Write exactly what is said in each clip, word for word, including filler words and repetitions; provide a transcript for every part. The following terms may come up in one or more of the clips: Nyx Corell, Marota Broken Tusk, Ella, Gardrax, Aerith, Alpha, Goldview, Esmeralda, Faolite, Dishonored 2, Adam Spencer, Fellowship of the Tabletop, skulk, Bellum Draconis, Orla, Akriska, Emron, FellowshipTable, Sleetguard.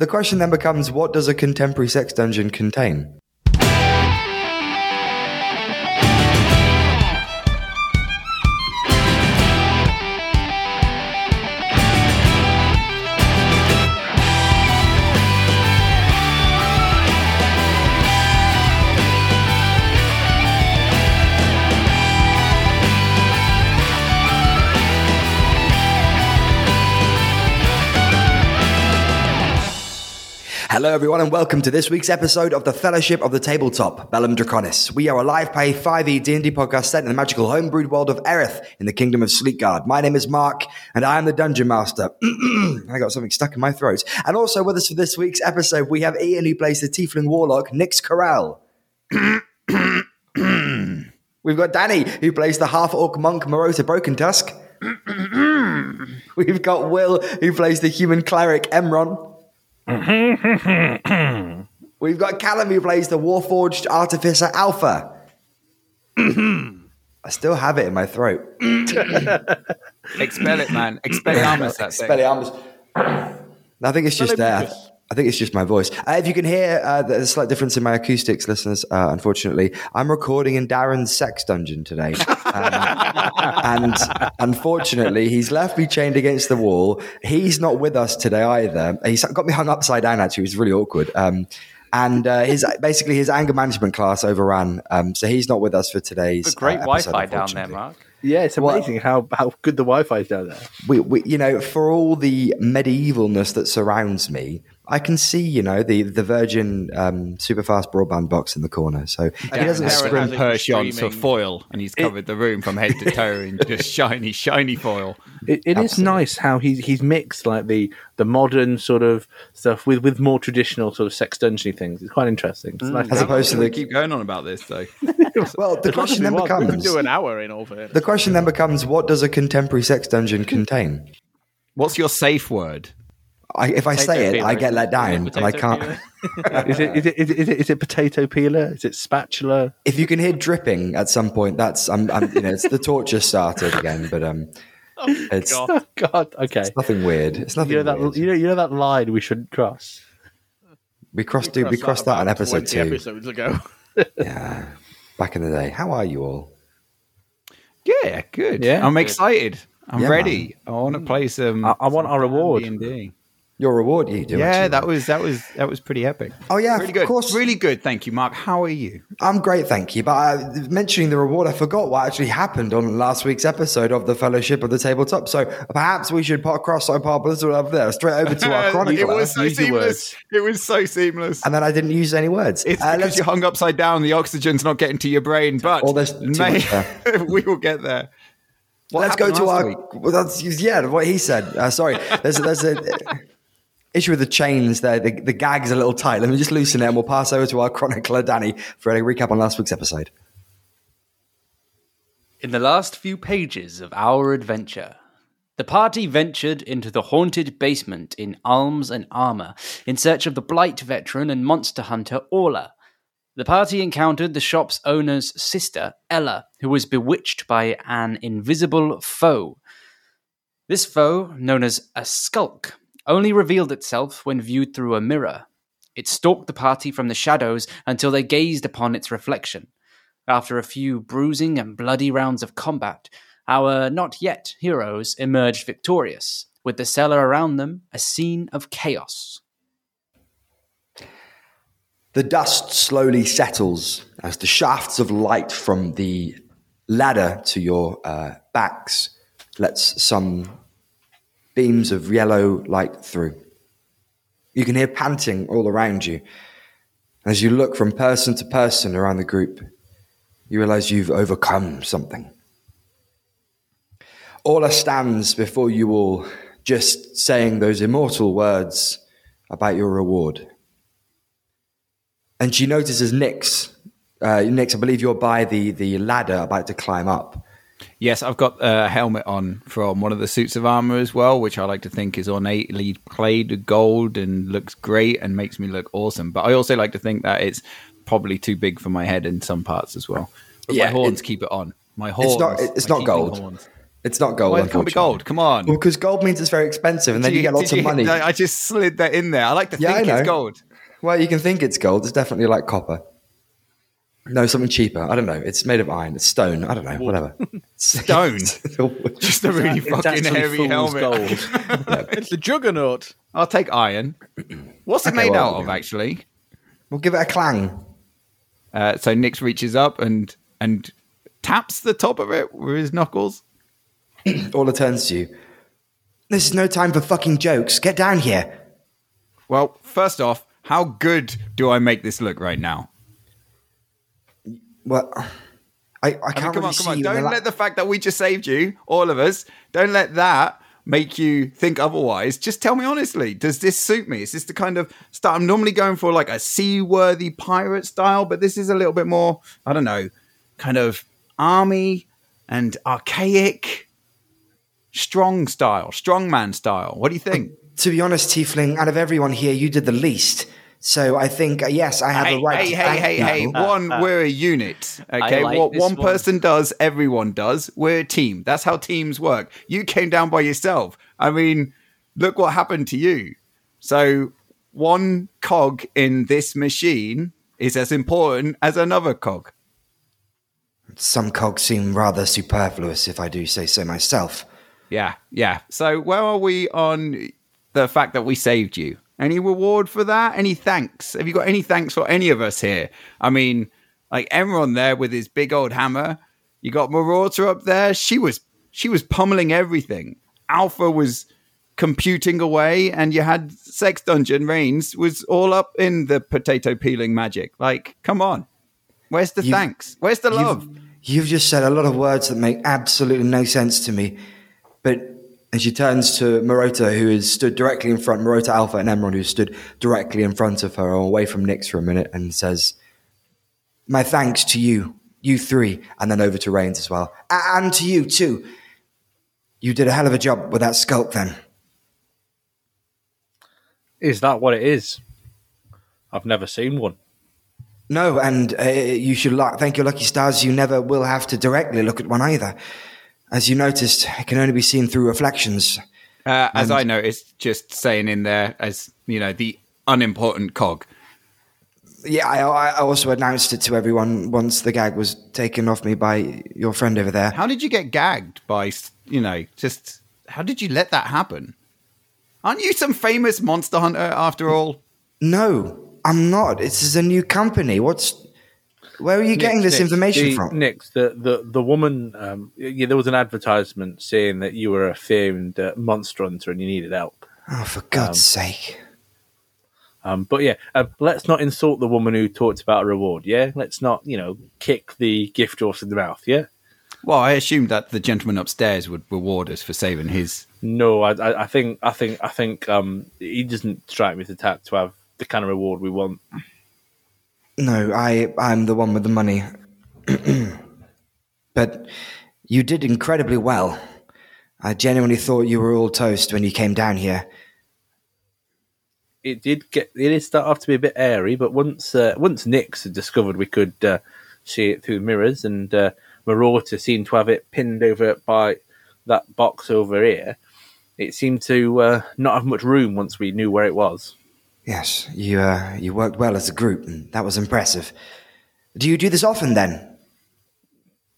The question then becomes, what does a contemporary sex dungeon contain? Hello everyone and welcome to this week's episode of the Fellowship of the Tabletop, Bellum Draconis. We are a live play five e D and D podcast set in the magical homebrewed world of Aerith in the kingdom of Sleetguard. My name is Mark and I am the Dungeon Master. I got something stuck in my throat. And also with us for this week's episode we have Ian, who plays the Tiefling Warlock Nyx Corell. We've got Danny, who plays the half-orc monk Marota Broken Tusk. We've got Will, who plays the human cleric Emron. We've got Callum, who plays the Warforged Artificer Alpha. I still have it in my throat. Expel it, man. Expelliarmus, that thing. Expelliarmus. I think it's just there. Uh, I think it's just my voice. Uh, if you can hear uh, the slight difference in my acoustics, listeners, uh, unfortunately, I'm recording in Darren's sex dungeon today. Um, and unfortunately, he's left me chained against the wall. He's not with us today either. He's got me hung upside down, actually. It was really awkward. Um, and uh, his basically his anger management class overran. Um, so he's not with us for today's episode. Great uh, episode, Wi-Fi down there, Mark. Yeah, it's amazing well, how, how good the Wi-Fi is down there. We, we, you know, for all the medievalness that surrounds me, I can see, you know, the the Virgin um, superfast broadband box in the corner. So yeah, he doesn't scrimp Pershon to foil, and he's covered it, the room from head to toe in just shiny, shiny foil. It, it is nice how he's he's mixed like the the modern sort of stuff with, with more traditional sort of sex dungeon-y things. It's quite interesting. It's mm, nice. As opposed to the keep going on about this though. Well, the question then becomes we can do an hour in over it. The question then becomes, what does a contemporary sex dungeon contain? What's your safe word? I, if I potato say it, peeler. I get let down, and I can't. is, it, is, it, is, it, is it potato peeler? Is it spatula? If you can hear dripping at some point, that's I'm, I'm, you know, it's the torture started again. But um, oh, it's God. God, okay, it's nothing weird. It's nothing. You know weird. that you know you know that line we shouldn't cross. We crossed we, cross we crossed that, that on episode two episodes ago. Yeah, back in the day. How are you all? Yeah, good. Yeah, I'm good. excited. I'm yeah, ready. Man. I want to play some. I, I want some our reward. D and D. Your reward, you do. Yeah, that was that was that was pretty epic. Oh yeah, really good. Of course, really good. Thank you, Mark. How are you? I'm great, thank you. But uh, mentioning the reward, I forgot what actually happened on last week's episode of the Fellowship of the Tabletop. So perhaps we should pot cross our paths over there straight over to our chronicler. It was so seamless. It was so seamless. And then I didn't use any words. It's uh, because you're hung upside down. The oxygen's not getting to your brain, but all this may- we will get there. What Let's go to our. Well, that's, yeah, what he said. Uh, sorry, there's there's a. Issue with the chains there, the, the gag's a little tight. Let me just loosen it and we'll pass over to our chronicler, Danny, for a recap on last week's episode. In the last few pages of our adventure, the party ventured into the haunted basement in arms and armor in search of the Blight veteran and monster hunter Orla. The party encountered the shop's owner's sister, Ella, who was bewitched by an invisible foe. This foe, known as a skulk, only revealed itself when viewed through a mirror. It stalked the party from the shadows until they gazed upon its reflection. After a few bruising and bloody rounds of combat, our not-yet heroes emerged victorious, with the cellar around them a scene of chaos. The dust slowly settles as the shafts of light from the ladder to your uh, backs lets some beams of yellow light through. You can hear panting all around you. As you look from person to person around the group, you realize you've overcome something. Orla stands before you all, just saying those immortal words about your reward. And she notices Nyx. Uh, Nyx, I believe you're by the, the ladder about to climb up. Yes, I've got a helmet on from one of the suits of armor as well, which I like to think is ornately played with gold and looks great and makes me look awesome. But I also like to think that it's probably too big for my head in some parts as well. But yeah, my horns it, keep it on. My horns. It's not, it's not gold. Horns. It's not gold. Why can't it be gold? Come on. Well, because gold means it's very expensive, and did then you, you get lots you, of money. I just slid that in there. I like to yeah, think it's gold. Well, you can think it's gold. It's definitely like copper. No, something cheaper. I don't know. It's made of iron. It's stone. I don't know. Whatever. Stone. Just a really it's fucking heavy helmet. Gold. Yeah. It's the juggernaut. I'll take iron. What's it okay, made well, out of, actually? We'll give it a clang. Uh, so Nyx reaches up and and taps the top of it with his knuckles. Orla turns to you. This is no time for fucking jokes. Get down here. Well, first off, how good do I make this look right now? Well, I, I can't I mean, come really on, come see on. You don't let la- the fact that we just saved you, all of us, don't let that make you think otherwise. Just tell me honestly, does this suit me? Is this the kind of stuff I'm normally going for, like a seaworthy pirate style, but this is a little bit more, I don't know, kind of army and archaic, strong style, strongman style. What do you think? To be honest, Tiefling, out of everyone here, you did the least. So I think, uh, yes, I have hey, a right. Hey, to hey, hey, hey, hey. One, uh, uh, we're a unit. Okay, like what one, one person does, everyone does. We're a team. That's how teams work. You came down by yourself. I mean, look what happened to you. So one cog in this machine is as important as another cog. Some cogs seem rather superfluous, if I do say so myself. Yeah, yeah. So where are we on the fact that we saved you? Any reward for that? Any thanks? Have you got any thanks for any of us here? I mean, like Emron there with his big old hammer. You got Marota up there. She was she was pummeling everything. Alpha was computing away, and you had Sex Dungeon Reigns was all up in the potato peeling magic. Like, come on. Where's the you've, thanks? Where's the love? You've, you've just said a lot of words that make absolutely no sense to me. But... And she turns to Marota, who is stood directly in front, Marota, Alpha, and Emron, who stood directly in front of her, or away from Nyx for a minute, and says, my thanks to you, you three, and then over to Reigns as well. And to you, too. You did a hell of a job with that skulk, then. Is that what it is? I've never seen one. No, and uh, you should la- thank your lucky stars, you never will have to directly look at one either. As you noticed, it can only be seen through reflections. Uh, as I noticed, just saying in there as, you know, the unimportant cog. Yeah, I, I also announced it to everyone once the gag was taken off me by your friend over there. How did you get gagged by, you know, just... How did you let that happen? Aren't you some famous monster hunter after all? No, I'm not. This is a new company. What's... Where are you Nyx, getting this Nyx, information the, from? Nyx, the, the, the woman, um, yeah, there was an advertisement saying that you were a famed uh, monster hunter and you needed help. Oh, for God's um, sake. Um, but yeah, uh, let's not insult the woman who talked about a reward, yeah? Let's not, you know, kick the gift horse in the mouth, yeah? Well, I assumed that the gentleman upstairs would reward us for saving his... No, I, I, I think I think, I think, um, he doesn't strike me as the type to have the kind of reward we want. No, I, I'm the one with the money. But you did incredibly well. I genuinely thought you were all toast when you came down here. It did get. It did start off to be a bit airy, but once uh, once Nyx had discovered we could uh, see it through mirrors, and uh, Marota seemed to have it pinned over by that box over here, it seemed to uh, not have much room once we knew where it was. Yes, you uh, you worked well as a group, and that was impressive. Do you do this often, then?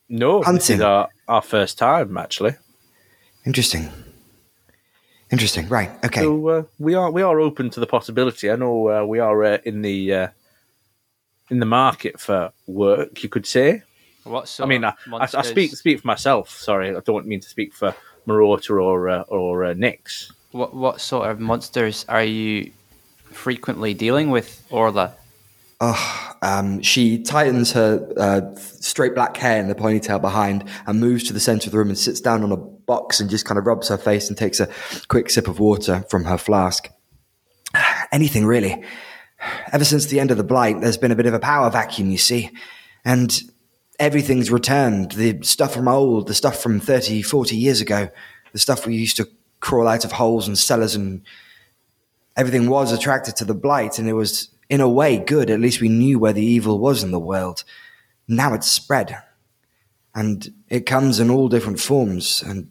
No, hunting. This is our, our first time, actually. Interesting. Interesting, right, okay. So uh, we are we are open to the possibility. I know uh, we are uh, in the uh, in the market for work, you could say. What sort I mean, I, I, I speak speak for myself, sorry. I don't mean to speak for Marota or, uh, or uh, Nyx. What, what sort of monsters are you... frequently dealing with, Orla? Oh, um, she tightens her uh, straight black hair in the ponytail behind and moves to the centre of the room and sits down on a box and just kind of rubs her face and takes a quick sip of water from her flask. Anything, really. Ever since the end of the Blight, there's been a bit of a power vacuum, you see, and everything's returned. The stuff from old, the stuff from thirty, forty years ago, the stuff we used to crawl out of holes and cellars and... Everything was attracted to the Blight, and it was, in a way, good. At least we knew where the evil was in the world. Now it's spread, and it comes in all different forms, and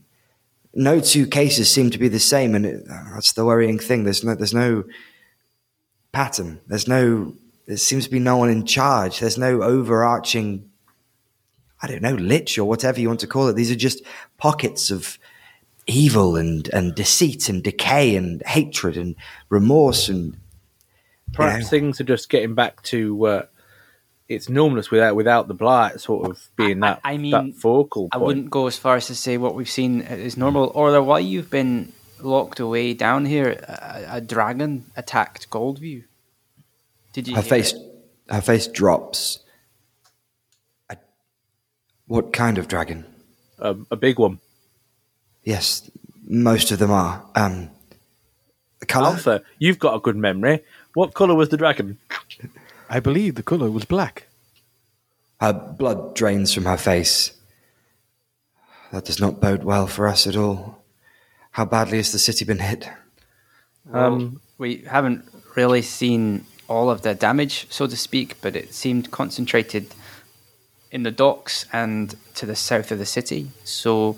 no two cases seem to be the same, and it, that's the worrying thing. There's no, there's no pattern. There's no. There seems to be no one in charge. There's no overarching, I don't know, lich or whatever you want to call it. These are just pockets of evil and, and deceit and decay and hatred and remorse and perhaps know. Things are just getting back to uh, it's normalness without without the blight sort of being I, that I mean, that focal point. I wouldn't go as far as to say what we've seen is normal. Mm. Orla, while you've been locked away down here, a, a dragon attacked Goldview. Did you? Her face, it? her face drops. A, what kind of dragon? Um, a big one. Yes, most of them are. Um, colour? Alpha, you've got a good memory. What colour was the dragon? I believe the colour was black. Her blood drains from her face. That does not bode well for us at all. How badly has the city been hit? Um, well, we haven't really seen all of the damage, so to speak, but it seemed concentrated in the docks and to the south of the city. So...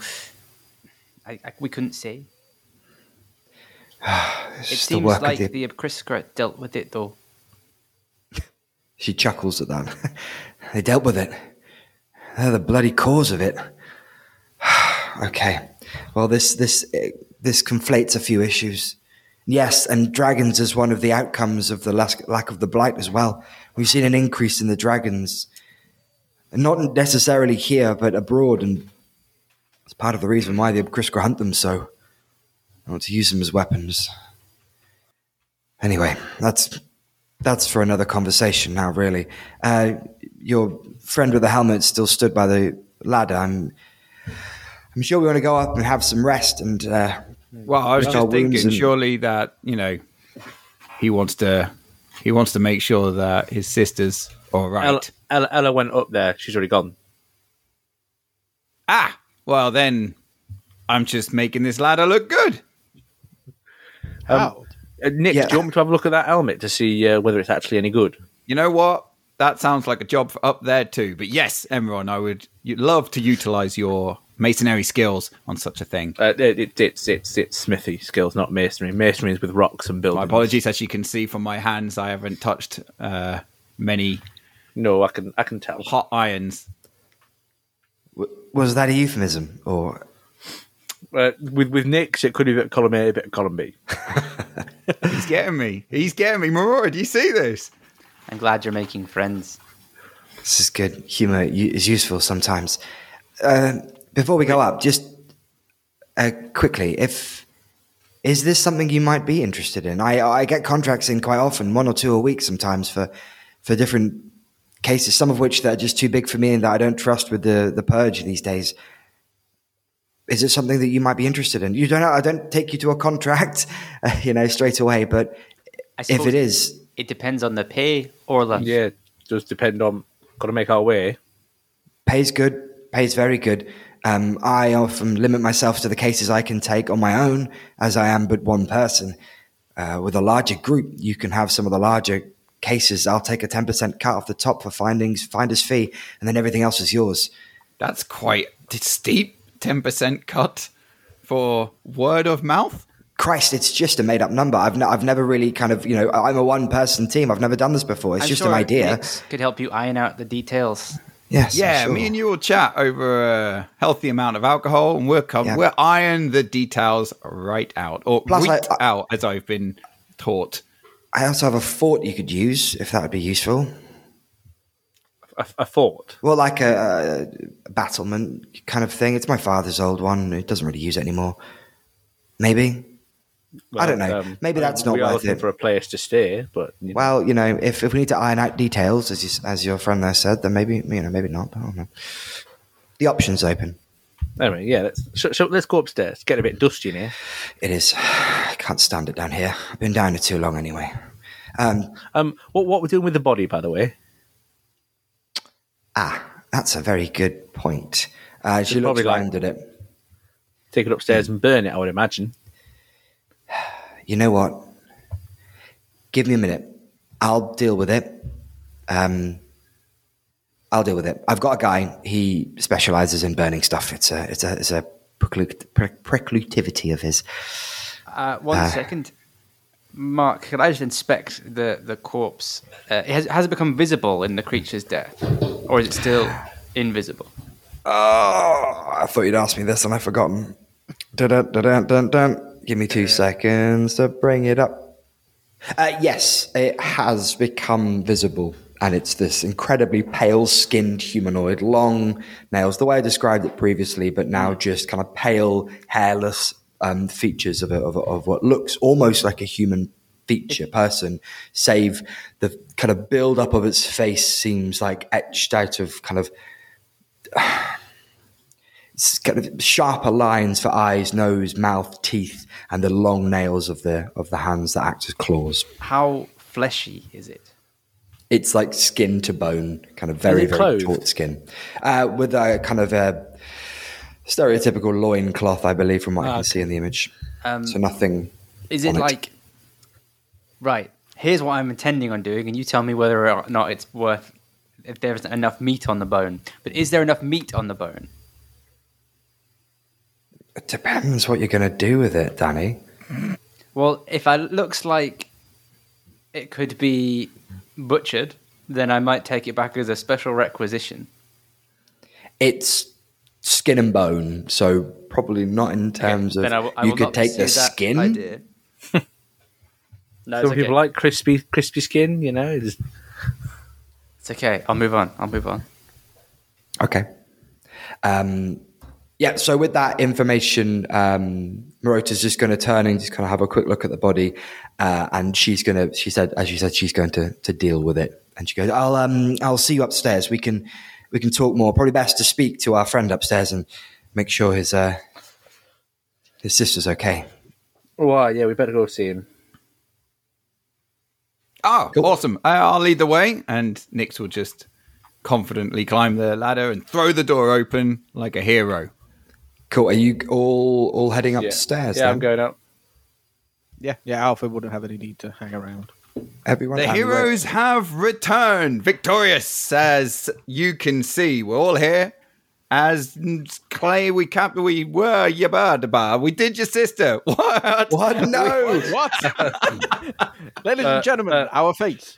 I, I, we couldn't say. It seems like the, the Akriska dealt with it, though. She chuckles at that. They dealt with it. They're the bloody cause of it. Okay. Well, this this this conflates a few issues. Yes, and dragons is one of the outcomes of the lack, lack of the blight as well. We've seen an increase in the dragons, not necessarily here, but abroad and. It's part of the reason why the Akriska hunt them so. I want to use them as weapons. Anyway, that's that's for another conversation now, really. Uh, your friend with the helmet still stood by the ladder. I'm I'm sure we want to go up and have some rest. And uh, well, I was just thinking, and... surely that, you know, he wants to he wants to make sure that his sister's all right. Ella, Ella, Ella went up there. She's already gone. Ah! Well, then, I'm just making this ladder look good. How? Um, uh, Nick, yeah. Do you want me to have a look at that helmet to see uh, whether it's actually any good? You know what? That sounds like a job for up there, too. But yes, Emron, I would you'd love to utilise your masonry skills on such a thing. Uh, it, it, it's, it's, it's smithy skills, not masonry. Masonry is with rocks and buildings. My apologies. As you can see from my hands, I haven't touched uh, many... No, I can, I can tell. Hot irons. Was that a euphemism, or uh, with with Nyx, it could be a bit of column A, a bit of column B. He's getting me. He's getting me, Marora. Do you see this? I'm glad you're making friends. This is good. Humor is useful sometimes. Uh, before we go up, just uh, quickly, if is this something you might be interested in? I I get contracts in quite often, one or two a week, sometimes for for different. Cases, some of which that are just too big for me and that I don't trust with the, the purge these days. Is it something that you might be interested in? You don't know, I don't take you to a contract, uh, you know, straight away, but I if it is. It depends on the pay or lunch. Yeah, it does depend on, got to make our way. Pay's good, pay's very good. Um, I often limit myself to the cases I can take on my own as I am but one person. Uh, with a larger group, you can have some of the larger cases. I'll take a ten percent cut off the top for findings, finder's fee, and then everything else is yours. That's quite steep. ten percent cut for word of mouth? Christ, it's just a made-up number. I've n- I've never really kind of, you know, I'm a one-person team. I've never done this before. It's I'm just sure an idea. Nick could help you iron out the details. Yes. Yeah, sure. Me and you will chat over a healthy amount of alcohol, and we'll come. Yeah. We'll iron the details right out, or Plus, right I, I, out, as I've been taught. I also have a fort you could use, if that would be useful. A, a fort? Well, like a, a battlement kind of thing. It's my father's old one. It doesn't really use it anymore. Maybe. Well, I don't know. Um, Maybe that's not worth it. We are looking for a place to stay, but... You know. Well, you know, if, if we need to iron out details, as you, as your friend there said, then maybe, you know, maybe not. I don't know. The option's open. Anyway, yeah, let's, so, so let's go upstairs. It's getting a bit dusty in here. It is. I can't stand it down here. I've been down here too long anyway. Um, um, what, what we're doing with the body, by the way? Ah, that's a very good point. Uh, she looks around at it. Take it upstairs and burn it, I would imagine. You know what? Give me a minute. I'll deal with it. Um... I'll deal with it. I've got a guy. He specializes in burning stuff. It's a, it's a, it's a preclusivity of his. Uh, one uh, second. Mark, could I just inspect the, the corpse? Uh, it has, has it become visible in the creature's death? Or is it still invisible? Oh, I thought you'd asked me this and I've forgotten. Dun, dun, dun, dun, dun. Give me two uh, seconds to bring it up. Uh, yes, it has become visible, and it's this incredibly pale-skinned humanoid, long nails, the way I described it previously, but now just kind of pale, hairless um, features of, a, of, a, of what looks almost like a human feature person, save the kind of build-up of its face seems like etched out of kind of... Uh, kind of sharper lines for eyes, nose, mouth, teeth, and the long nails of the of the hands that act as claws. How fleshy is it? It's like skin to bone, kind of very, very taut skin. Uh, with a kind of a stereotypical loincloth, I believe, from what uh, I can see in the image. Um, so nothing Is it like, it. Right, here's what I'm intending on doing, and you tell me whether or not it's worth, if there's enough meat on the bone. But is there enough meat on the bone? It depends what you're going to do with it, Danny. Well, if it looks like it could be butchered, then I might take it back as a special requisition. It's skin and bone, so probably not in terms okay, of... I will, I will you could take the skin? Idea. No, Some people okay. like crispy crispy skin, you know? It's... it's okay. I'll move on. I'll move on. Okay. Um... Yeah, so with that information, um, Marota's just going to turn and just kind of have a quick look at the body, uh, and she's going to. She said, as you said, she's going to, to deal with it, and she goes, "I'll um, I'll see you upstairs. We can we can talk more. Probably best to speak to our friend upstairs and make sure his uh, his sister's okay." Well, yeah, we better go see him. Oh, cool. Awesome! Uh, I'll lead the way, and Nyx will just confidently climb the ladder and throw the door open like a hero. Cool. Are you all all heading upstairs? Yeah, yeah, I'm going up. Yeah, yeah. Alpha wouldn't have any need to hang around. Everyone, the heroes have returned, victorious, as you can see. We're all here. As Clay, we capped, we were yabba-dabba. We did your sister. What? What? No. What? Ladies uh, and gentlemen, uh, our fate.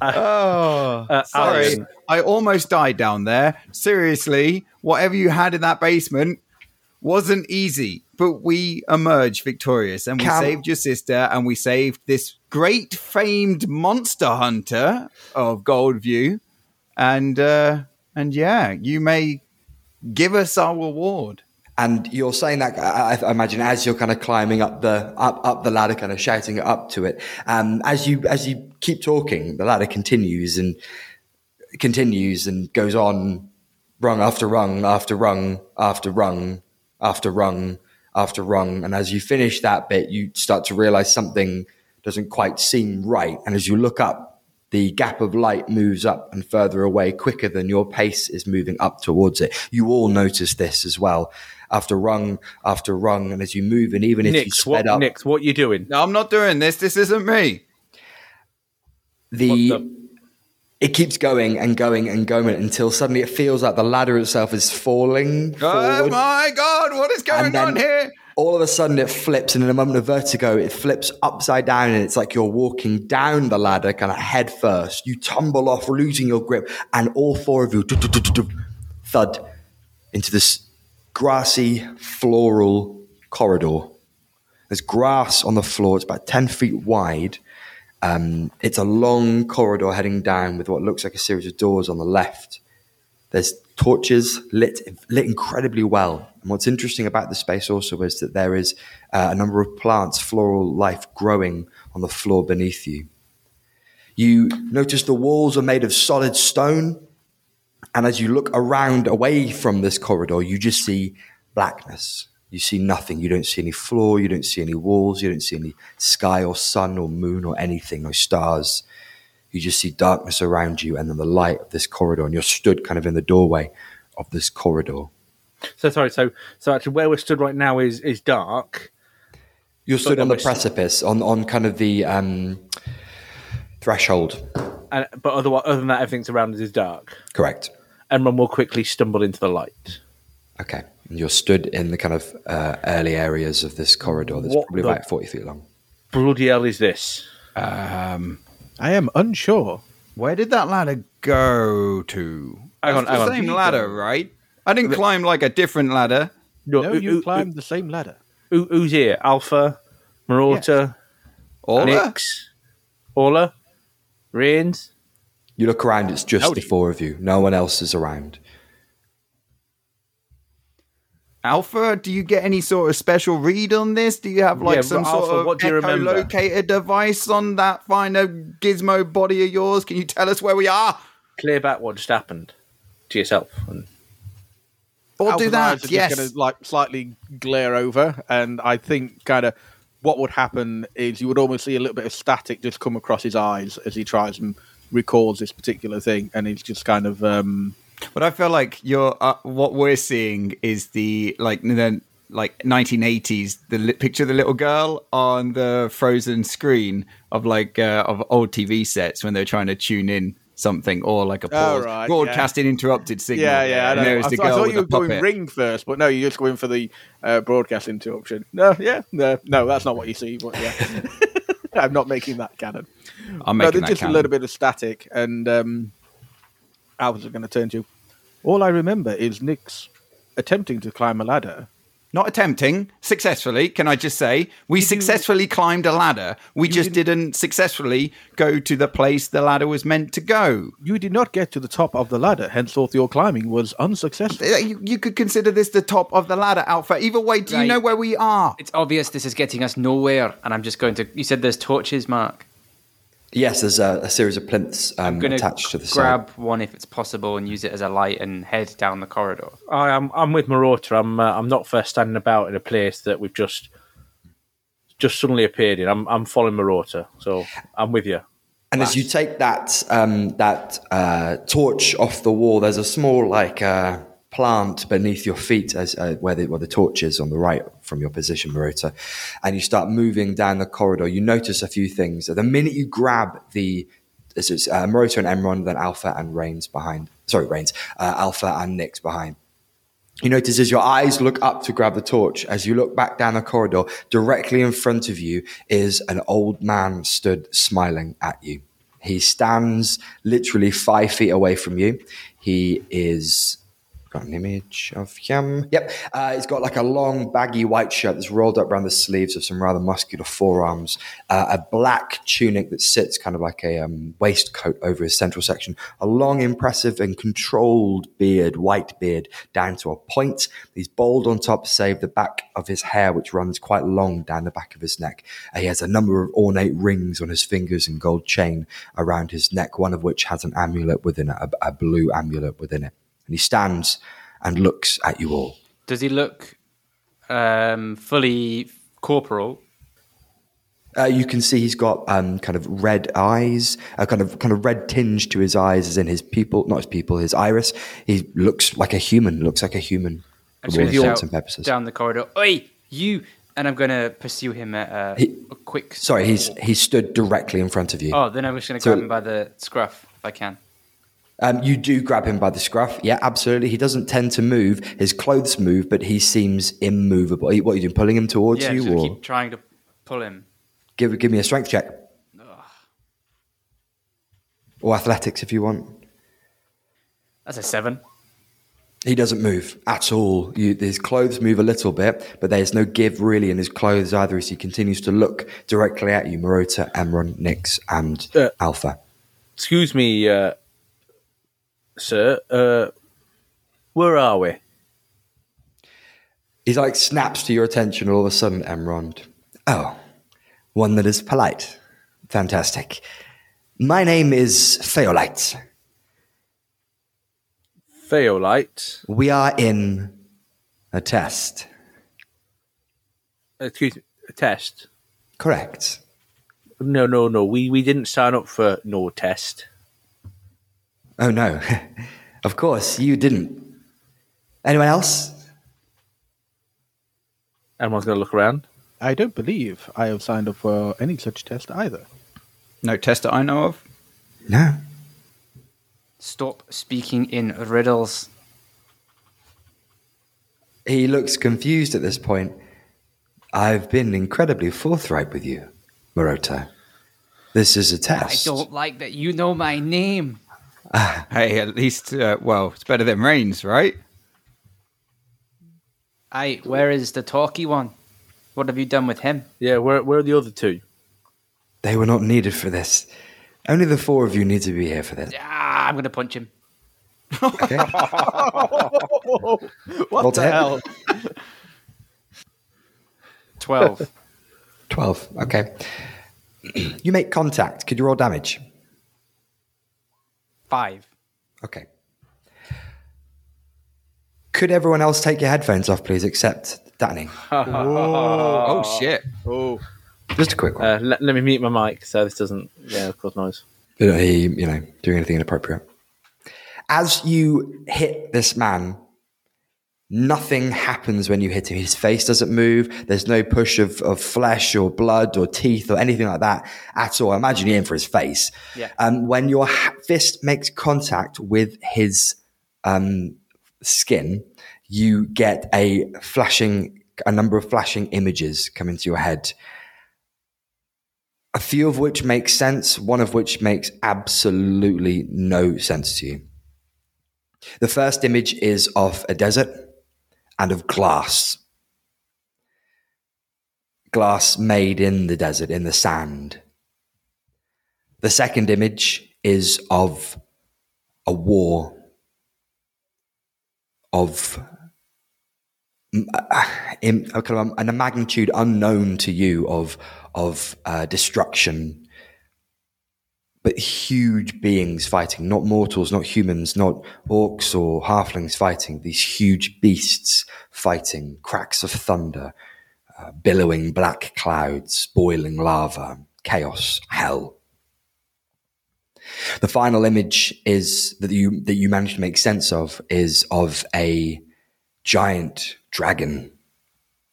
Uh, oh, uh, sorry. Alan. I almost died down there. Seriously, whatever you had in that basement wasn't easy, but we emerged victorious, and we Cam- saved your sister, and we saved this great famed monster hunter of Goldview, and uh, and yeah, you may give us our reward. And you're saying that, I, I imagine, as you're kind of climbing up the up up the ladder, kind of shouting up to it. Um, as you as you keep talking, the ladder continues and continues and goes on, rung after rung after rung after rung after rung after rung. And as you finish that bit, you start to realize something doesn't quite seem right. And as you look up, the gap of light moves up and further away quicker than your pace is moving up towards it. You all notice this as well. After rung, after rung, and as you move, and even Nyx, if you sped what, up... Nyx, what are you doing? No, I'm not doing this. This isn't me. The, the... It keeps going and going and going until suddenly it feels like the ladder itself is falling Oh, forward. My God, what is going then, on here? All of a sudden it flips, and in a moment of vertigo, it flips upside down, and it's like you're walking down the ladder kind of head first. You tumble off, losing your grip, and all four of you thud into this grassy floral corridor. There's grass on the floor. It's about ten feet wide. Um, it's a long corridor heading down with what looks like a series of doors on the left. There's torches lit lit incredibly well. And what's interesting about the space also is that there is uh, a number of plants, floral life, growing on the floor beneath you. You notice the walls are made of solid stone. And as you look around away from this corridor, you just see blackness. You see nothing. You don't see any floor. You don't see any walls. You don't see any sky or sun or moon or anything, or stars. You just see darkness around you, and then the light of this corridor, and you're stood kind of in the doorway of this corridor. So sorry, so so actually where we're stood right now is is dark. You're stood on the precipice, st- on, on kind of the um, threshold. And, but otherwise, other than that, everything around us is dark. Correct. Emron will quickly stumble into the light. Okay. And you're stood in the kind of uh, early areas of this corridor that's what probably about forty feet long. Bloody hell is this? Um, I am unsure. Where did that ladder go to? Hang on, hang on. It's the same ladder, right? I didn't but, climb like a different ladder. No, no you who, climbed who, the same ladder. Who, who's here? Alpha, Marota, yes. Orla? Nyx, Orla, Rains. You look around, it's just Howdy. the four of you. No one else is around. Alpha, do you get any sort of special read on this? Do you have like yeah, some sort Alpha, of echolocator device on that fine gizmo body of yours? Can you tell us where we are? Clear back what just happened to yourself. And... Or Alpha do that, yes. Just gonna, like, slightly glare over, and I think kind of what would happen is you would almost see a little bit of static just come across his eyes as he tries and recalls this particular thing, and he's just kind of... Um, But I feel like you're, uh, what we're seeing is the like the, like nineteen eighties the li- picture of the little girl on the frozen screen of like uh, of old T V sets when they're trying to tune in something or like a pause oh, right, broadcasting yeah. interrupted signal. Yeah, yeah. I, know. There is I, the th- girl I thought you were going puppet. Ring first, but no, you're just going for the uh, broadcast interruption. No, yeah, no, no, that's not what you see. But yeah, I'm not making that canon. I'm making no, that just canon. A little bit of static and. Um, I was going to turn to. All I remember is Nyx attempting to climb a ladder. Not attempting, successfully, can I just say. We did successfully you... climbed a ladder. We you just didn't... didn't successfully go to the place the ladder was meant to go. You did not get to the top of the ladder, henceforth your climbing was unsuccessful. You, you could consider this the top of the ladder, Alpha. Either way, do right. you know where we are? It's obvious this is getting us nowhere, and I'm just going to... You said there's torches, Mark. Yes, there's a, a series of plinths um, attached to the side. I'm going to grab one if it's possible and use it as a light and head down the corridor. I, I'm I'm with Marota. I'm uh, I'm not first standing about in a place that we've just just suddenly appeared in. I'm I'm following Marota, so I'm with you. And Matt. As you take that um, that uh, torch off the wall, there's a small like uh, plant beneath your feet, as uh, where the where the torch is on the right from your position, Marota, and you start moving down the corridor. You notice a few things. The minute you grab the, this is uh, Marota and Emron, then Alpha and Rains behind. Sorry, Rains, uh, Alpha and Nyx behind. You notice as your eyes look up to grab the torch, as you look back down the corridor, directly in front of you is an old man stood smiling at you. He stands literally five feet away from you. He is... Got an image of him. Yep. Uh, he's got like a long, baggy white shirt that's rolled up around the sleeves of some rather muscular forearms, uh, a black tunic that sits kind of like a um, waistcoat over his central section, a long, impressive and controlled beard, white beard, down to a point. He's bald on top, save the back of his hair, which runs quite long down the back of his neck. Uh, he has a number of ornate rings on his fingers and gold chain around his neck, one of which has an amulet within it, a, a blue amulet within it. And he stands and looks at you all. Does he look um, fully corporal? Uh, you can see he's got um, kind of red eyes, a kind of kind of red tinge to his eyes, as in his pupil, not his pupil, his iris. He looks like a human. Looks like a human. I'm just going to shout down the corridor, "Oi, you!" And I'm going to pursue him at a, he, a quick. Sorry, he's he stood directly in front of you. Oh, then I'm just going to so, grab him by the scruff if I can. Um, you do grab him by the scruff. Yeah, absolutely. He doesn't tend to move. His clothes move, but he seems immovable. What are you doing, pulling him towards yeah, you? Yeah, keep trying to pull him. Give give me a strength check. Ugh. Or athletics if you want. That's a seven. He doesn't move at all. You, his clothes move a little bit, but there's no give really in his clothes either as he continues to look directly at you, Marota, Emron, Nyx, and uh, Alpha. Excuse me, uh... Sir, uh, where are we? He's like snaps to your attention all of a sudden, Emron. Oh, one that is polite. Fantastic. My name is Faolite. Faolite? We are in a test. Excuse me, a test? Correct. No, no, no. We, we didn't sign up for no test. Oh, no. Of course, you didn't. Anyone else? Everyone's going to look around. I don't believe I have signed up for any such test either. No test that I know of? No. Stop speaking in riddles. He looks confused at this point. I've been incredibly forthright with you, Marota. This is a test. I don't like that you know my name. Uh, hey, at least, uh, well, it's better than Rain's, right? Aye, where is the talky one? What have you done with him? Yeah, where, where are the other two? They were not needed for this. Only the four of you need to be here for this. Ah, I'm going to punch him. Okay. what Hold the hell? twelve. twelve, okay. You make contact. Could you roll damage? Five. Okay. Could everyone else take your headphones off, please, except Danny? oh, shit. Oh. Just a quick one. Uh, let, let me mute my mic so this doesn't, yeah, cause noise. But he, you know, doing anything inappropriate. As you hit this man, nothing happens when you hit him. His face doesn't move. There's no push of, of flesh or blood or teeth or anything like that at all. I imagine you're in for his face. Yeah. Um, when your ha- fist makes contact with his um, skin, you get a flashing, a number of flashing images come into your head. A few of which make sense, one of which makes absolutely no sense to you. The first image is of a desert and of glass. Glass made in the desert, in the sand. The second image is of a war, of in, in a magnitude unknown to you of of uh, destruction, but huge beings fighting, not mortals, not humans, not orcs or halflings fighting, these huge beasts fighting, cracks of thunder, uh, billowing black clouds, boiling lava, chaos, hell. The final image is that you that you managed to make sense of is of a giant dragon,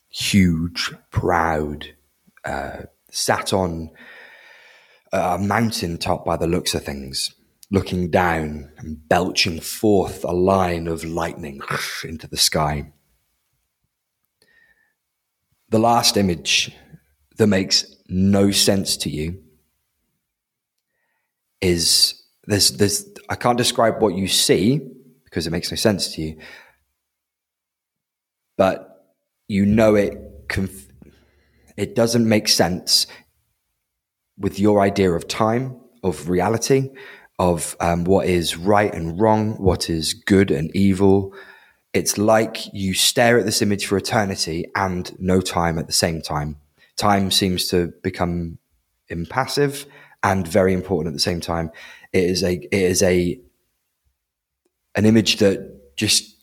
huge, proud, uh, sat on a mountaintop by the looks of things, looking down and belching forth a line of lightning into the sky. The last image that makes no sense to you is there's there's I can't describe what you see because it makes no sense to you, but you know it conf- it doesn't make sense with your idea of time, of reality, of um, what is right and wrong, what is good and evil. It's like you stare at this image for eternity and no time at the same time. Time seems to become impassive and very important at the same time. It is a, it is a, an image that just,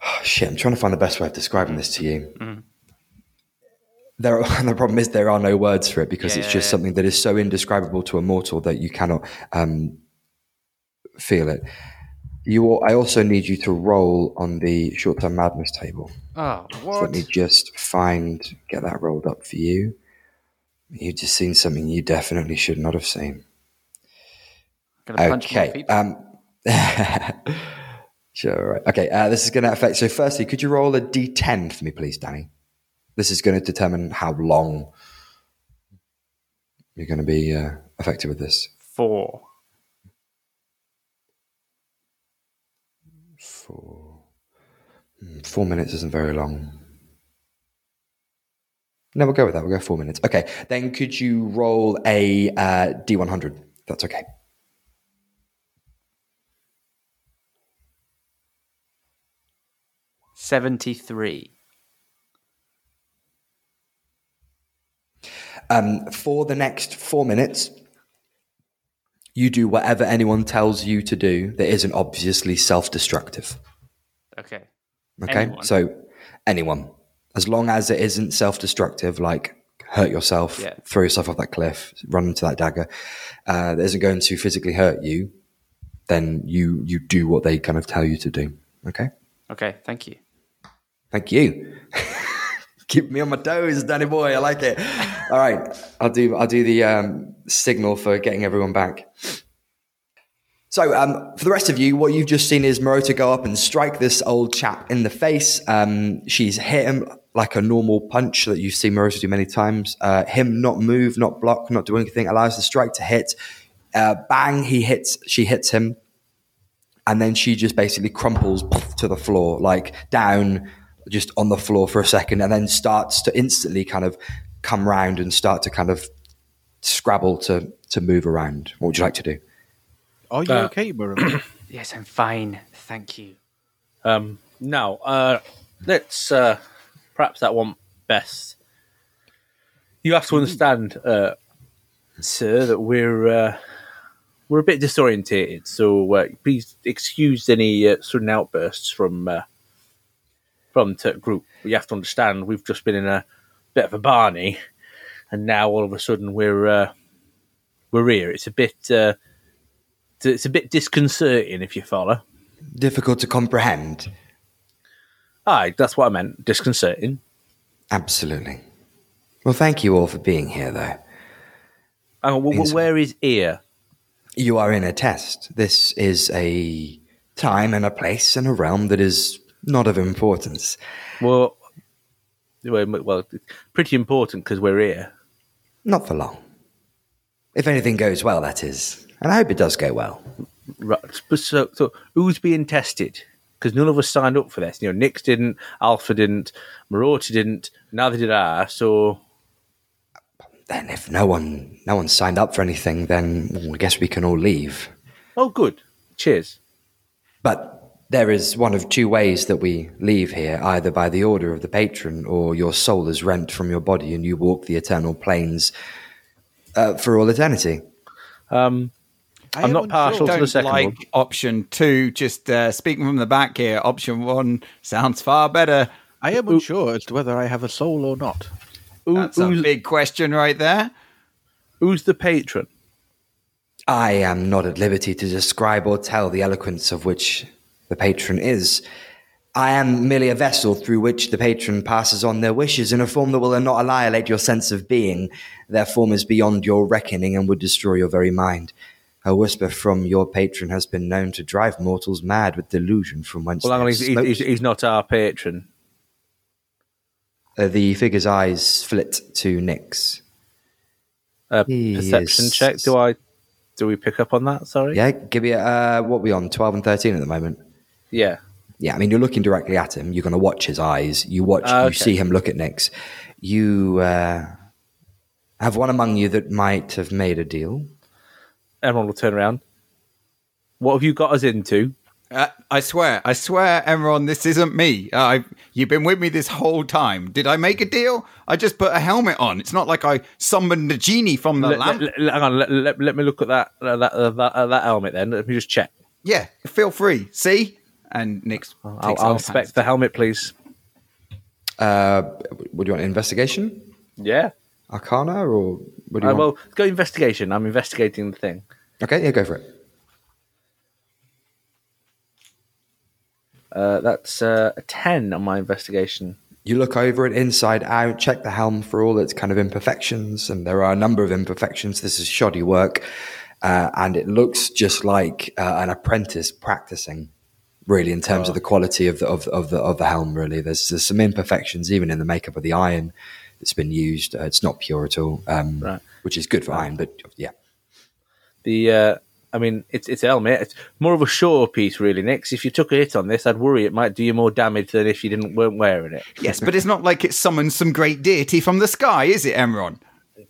oh shit, I'm trying to find the best way of describing this to you. Mm. There are, the problem is there are no words for it because yeah, it's just yeah, yeah. something that is so indescribable to a mortal that you cannot um, feel it. You, all, I also need you to roll on the short-term madness table. Oh, what? So let me just find, get that rolled up for you. You've just seen something you definitely should not have seen. Gonna punch okay. Um, sure. Right. Okay. Uh, this is going to affect. So, firstly, could you roll a D ten for me, please, Danny? This is going to determine how long you're going to be uh, affected with this. Four. Four. Four minutes isn't very long. No, we'll go with that. We'll go four minutes. Okay. Then could you roll a uh, D one hundred? That's okay. seventy-three. Um, for the next four minutes, you do whatever anyone tells you to do that isn't obviously self-destructive. Okay. Okay. Anyone. So anyone, as long as it isn't self-destructive, like hurt yourself, yeah. throw yourself off that cliff, run into that dagger, uh, that isn't going to physically hurt you, then you you do what they kind of tell you to do. Okay. Okay. Thank you. Thank you. Keep me on my toes, Danny boy. I like it. All right, I'll do I'll do the um, signal for getting everyone back. So um, for the rest of you, what you've just seen is Marota go up and strike this old chap in the face. Um, she's hit him like a normal punch that you've seen Marota do many times. Uh, him not move, not block, not do anything, allows the strike to hit. Uh, bang, he hits, she hits him. And then she just basically crumples to the floor, like down just on the floor for a second, and then starts to instantly kind of come round and start to kind of scrabble to, to move around. What would you like to do? Are you uh, okay, Murray? Yes, I'm fine. Thank you. Um, now, uh, let's uh, perhaps that one best. You have to understand, uh, sir, that we're uh, we're a bit disorientated, so uh, please excuse any uh, sudden outbursts from uh, from the group. But you have to understand, we've just been in a bit of a barney, and now all of a sudden we're uh, we're here. It's a bit. Uh, It's a bit disconcerting, if you follow. Difficult to comprehend. Aye, that's what I meant. Disconcerting. Absolutely. Well, thank you all for being here, though. Oh, well, well, where is here? You are in a test. This is a time and a place and a realm that is not of importance. Well, well, pretty important because we're here. Not for long. If anything goes well, that is. And I hope it does go well. Right. So, so who's being tested? Because none of us signed up for this. You know, Nyx didn't, Alpha didn't, Marota didn't, neither did I, so... Then if no one no one signed up for anything, then well, I guess we can all leave. Oh, good. Cheers. But there is one of two ways that we leave here, either by the order of the patron or your soul is rent from your body and you walk the eternal plains uh, for all eternity. Um... I'm I not partial sure. to the second like one. Option two, just uh, speaking from the back here, option one sounds far better. I am unsure as to whether I have a soul or not. Ooh, That's a big question right there. Who's the patron? I am not at liberty to describe or tell the eloquence of which the patron is. I am merely a vessel through which the patron passes on their wishes in a form that will not annihilate your sense of being. Their form is beyond your reckoning and would destroy your very mind. A whisper from your patron has been known to drive mortals mad with delusion from whence... Well, he's, he's, he's not our patron. Uh, the figure's eyes flit to Nyx. Uh, perception is... check. Do I? Do we pick up on that? Sorry. Yeah. Give me. A, uh, what are we on? Twelve and thirteen at the moment. Yeah. Yeah. I mean, you're looking directly at him. You're going to watch his eyes. You watch. Uh, okay. You see him look at Nyx. You uh, have one among you that might have made a deal. Emron will turn around. What have you got us into? Uh, I swear, I swear, Emron, this isn't me. Uh, I've, you've been with me this whole time. Did I make a deal? I just put a helmet on. It's not like I summoned a genie from the let, lamp. Let, let, hang on, let, let, let me look at that uh, that, uh, that, uh, that helmet then. Let me just check. Yeah, feel free. See? And Nyx I'll, takes I'll inspect the helmet, please. Uh, would you want an investigation? Yeah. Arcana or... What do you uh, want? Well, go investigation. I'm investigating the thing. Okay, yeah, go for it. Uh, that's uh, a ten on my investigation. You look over it inside out, check the helm for all its kind of imperfections, and there are a number of imperfections. This is shoddy work, uh, and it looks just like uh, an apprentice practicing, really, in terms oh. of the quality of the, of, of the of the helm, really. There's, there's some imperfections, even in the makeup of the iron. It's been used. Uh, it's not pure at all, um, right. which is good for iron. But yeah, the uh, I mean, it's it's helmet. It's more of a show piece, really, Nyx. If you took a hit on this, I'd worry it might do you more damage than if you didn't weren't wearing it. Yes, but it's not like it summons some great deity from the sky, is it, Emron?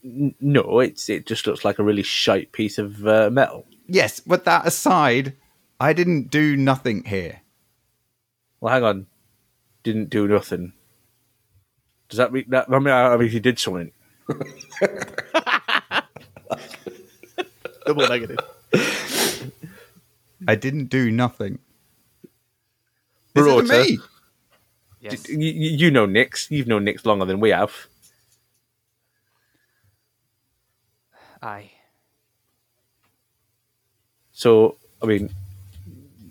No, it's it just looks like a really shite piece of uh, metal. Yes, but that aside, I didn't do nothing here. Well, hang on, didn't do nothing. Does that mean that? I mean, I mean, he did something. Double negative. I didn't do nothing. Marota, is it me? Yes. Do, you, you know Nyx. You've known Nyx longer than we have. Aye. So, I mean,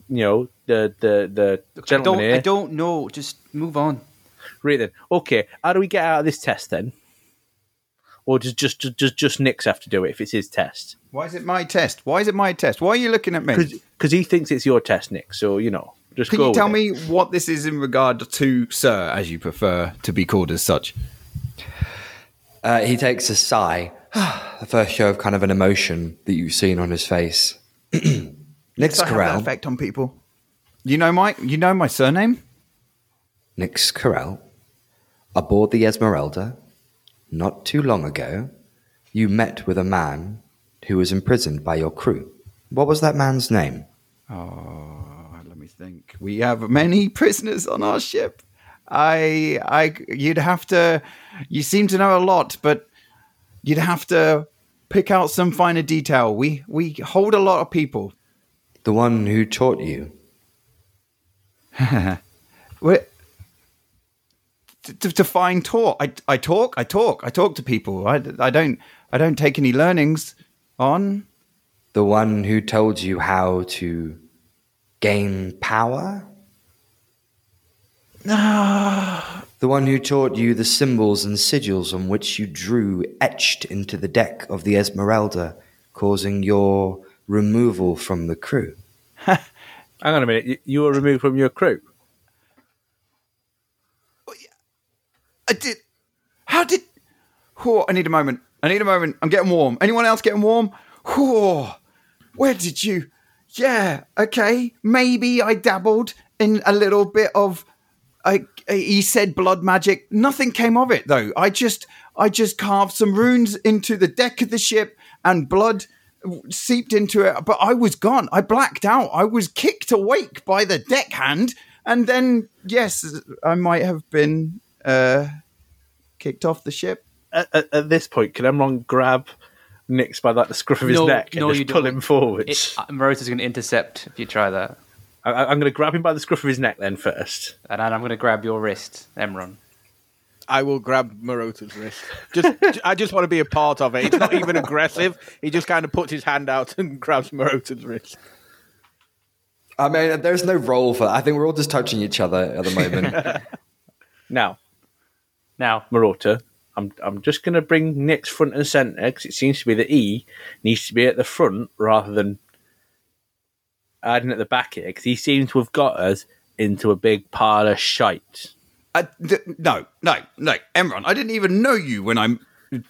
you know, the the the Look, gentleman I don't, here. I don't know. Just move on. Right then. Okay, how do we get out of this test then? Or does just just just, just Nyx have to do it if it's his test? Why is it my test? Why is it my test? Why are you looking at me? Because he thinks it's your test, Nyx. So, you know, just Can go you tell it. me what this is in regard to, sir, as you prefer to be called as such? Uh, he takes a sigh, the first show of kind of an emotion that you've seen on his face. Nyx Corell. Have that effect on people. You know my, you know my surname? Nyx Corell. Aboard the Esmeralda, not too long ago, you met with a man who was imprisoned by your crew. What was that man's name? Oh, let me think. We have many prisoners on our ship. I, I, you'd have to, you seem to know a lot, but you'd have to pick out some finer detail. We, we hold a lot of people. The one who taught you. What? To define talk. I, I talk, I talk, I talk to people. I, I don't, I don't take any learnings on. The one who told you how to gain power? The one who taught you the symbols and sigils on which you drew etched into the deck of the Esmeralda, causing your removal from the crew. Hang on a minute, you, you were removed from your crew? I did... How did... Oh, I need a moment. I need a moment. I'm getting warm. Anyone else getting warm? Oh, where did you... Yeah, okay. Maybe I dabbled in a little bit of... I, he said blood magic. Nothing came of it, though. I just I just carved some runes into the deck of the ship and blood seeped into it. But I was gone. I blacked out. I was kicked awake by the deckhand. And then, yes, I might have been uh, kicked off the ship. At, at, at this point, can Emron grab Nyx by like the scruff of his no, neck and no, just you pull don't. him forwards? Marota's going to intercept if you try that. I'm going to grab him by the scruff of his neck then first. And I'm going to grab your wrist, Emron. I will grab Marota's wrist. Just, I just want to be a part of it. It's not even aggressive. He just kind of puts his hand out and grabs Marota's wrist. I mean, there's no role for that. I think we're all just touching each other at the moment. now, now, Marota, I'm, I'm just going to bring Nyx front and centre because it seems to be that he needs to be at the front rather than adding at the back here, because he seems to have got us into a big pile of shite. I, th- no, no, no, Emron, I didn't even know you when I m-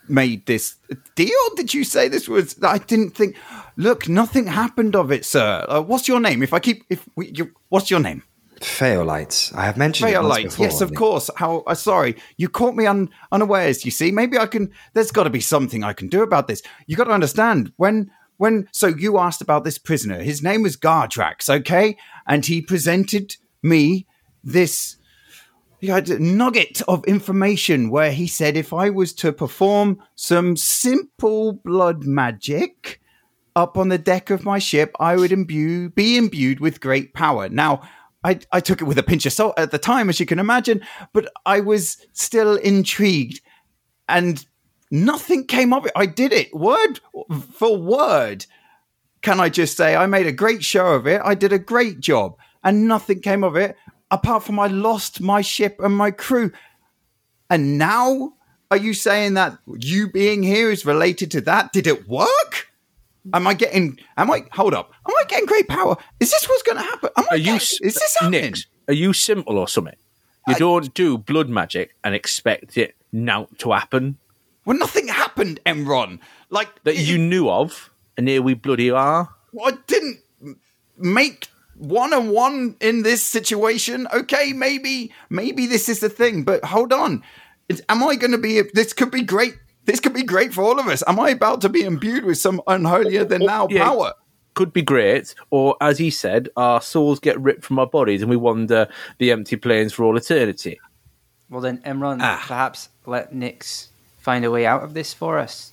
made this deal. Did you say this was... I didn't think... Look, nothing happened of it, sir. Uh, what's your name? If I keep... if we, you, What's your name? Faolite. I have mentioned Faolite. It once before. Yes, of course. How? Uh, sorry, you caught me un, unawares, you see. Maybe I can... There's got to be something I can do about this. You got to understand, when... When so you asked about this prisoner. His name was Gardrax, okay? And he presented me this nugget of information where he said if I was to perform some simple blood magic up on the deck of my ship, I would imbue, be imbued with great power. Now, I, I took it with a pinch of salt at the time, as you can imagine, but I was still intrigued and... Nothing came of it. I did it word for word. Can I just say I made a great show of it? I did a great job and nothing came of it apart from I lost my ship and my crew. And now are you saying that you being here is related to that? Did it work? Am I getting, am I, hold up. Am I getting great power? Is this what's going to happen? Am I are getting, you, is this happening? Nyx, are you simple or something? You I, don't do blood magic and expect it now to happen. Well, nothing happened, Emron. Like that you knew of, and here we bloody are. Well, I didn't make one and one in this situation. Okay, maybe, maybe this is the thing. But hold on, it's, am I going to be? This could be great. This could be great for all of us. Am I about to be imbued with some unholier than now yeah, power? Could be great, or as he said, our souls get ripped from our bodies, and we wander the empty plains for all eternity. Well, then, Emron, ah. perhaps let Nyx find a way out of this for us.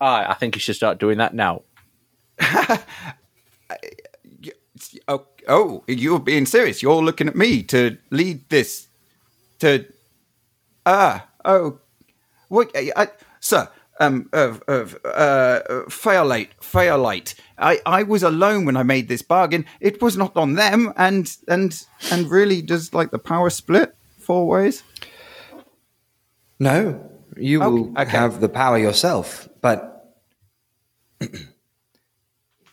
Ah, I think you should start doing that now. oh, oh, you're being serious. You're looking at me to lead this. To ah, oh, what, I, I, sir, um, of uh, of uh, uh, Faolite, Faolite. I I was alone when I made this bargain. It was not on them, and and and really, does like the power split four ways? No. You will okay. have the power yourself, but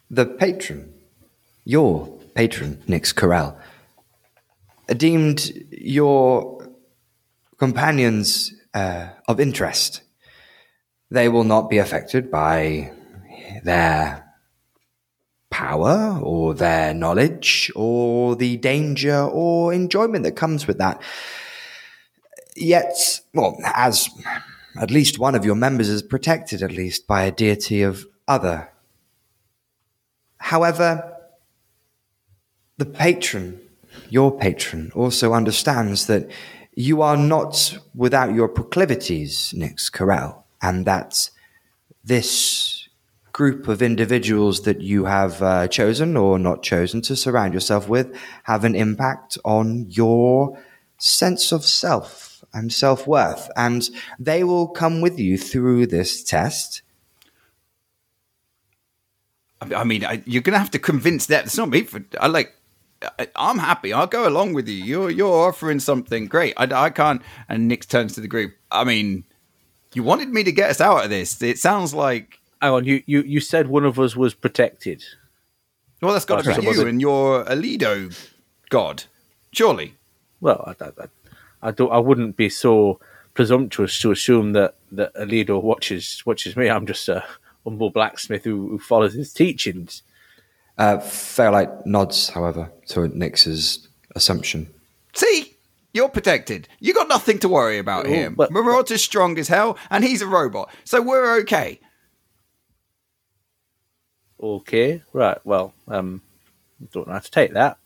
the patron, your patron, Nyx Corell, deemed your companions uh, of interest. They will not be affected by their power or their knowledge or the danger or enjoyment that comes with that. Yet, well, as at least one of your members is protected, at least, by a deity of other. However, the patron, your patron, also understands that you are not without your proclivities, Nyx Corell, and that this group of individuals that you have uh, chosen or not chosen to surround yourself with have an impact on your sense of self and self-worth, and they will come with you through this test. I mean, I, you're going to have to convince that. It's not me. For, I like. I, I'm happy. I'll go along with you. You're you're offering something great. I, I can't. And Nyx turns to the group. I mean, you wanted me to get us out of this. It sounds like. Hang on. You you, you said one of us was protected. Well, that's got to be you and your Alido god, surely. Well, I don't. I, I, I don't. I wouldn't be so presumptuous to assume that that Alido watches watches me. I'm just a humble blacksmith who, who follows his teachings. Uh, Faolite nods, however, to Nyx's assumption. See, you're protected. You got nothing to worry about Ooh, him. But, Marota's strong as hell, and he's a robot, so we're okay. Okay, right. Well, um, don't know how to take that.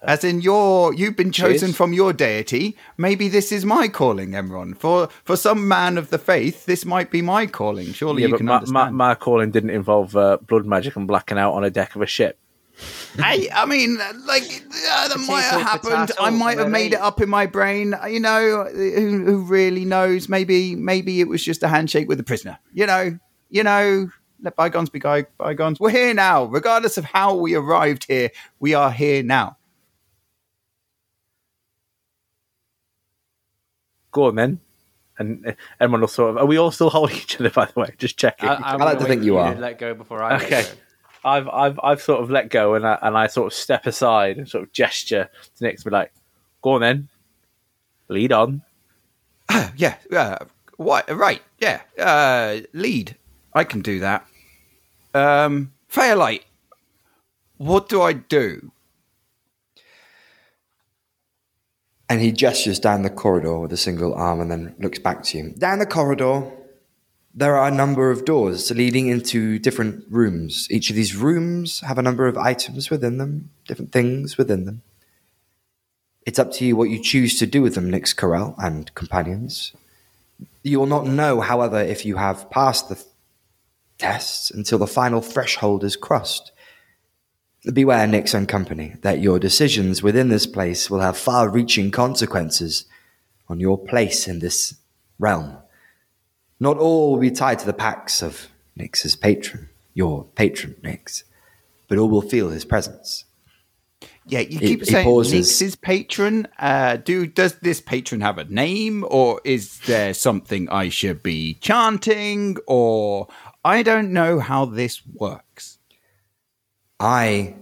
As in, your, you've been chosen Cheers. from your deity. Maybe this is my calling, Emron. For for some man of the faith, this might be my calling. Surely yeah, you but can my, understand. My, my calling didn't involve uh, blood magic and blacking out on a deck of a ship. I, I mean, like, uh, that might have happened. I might have made it up in my brain. You know, who, who really knows? Maybe maybe it was just a handshake with a prisoner. You know, you know. Let bygones be bygones. We're here now. Regardless of how we arrived here, we are here now. Go on then, and uh, everyone will sort of. Are we all still holding each other? By the way, just checking. I, I like to think you are. Let go before I. Okay, let go. I've I've I've sort of let go, and I, and I sort of step aside and sort of gesture to Nyx, be like, "Go on then, lead on." Uh, yeah, uh, what? Right, yeah, uh, lead. I can do that. Um, Faolite, what do I do? And he gestures down the corridor with a single arm and then looks back to you. Down the corridor, there are a number of doors leading into different rooms. Each of these rooms have a number of items within them, different things within them. It's up to you what you choose to do with them, Nyx Corell and companions. You will not know, however, if you have passed the th- tests until the final threshold is crossed. Beware, Nyx and company, that your decisions within this place will have far-reaching consequences on your place in this realm. Not all will be tied to the packs of Nyx's patron, your patron, Nyx, but all will feel his presence. Yeah, you keep he, saying he Nyx's patron. Uh, do does this patron have a name, or is there something I should be chanting, or I don't know how this works. I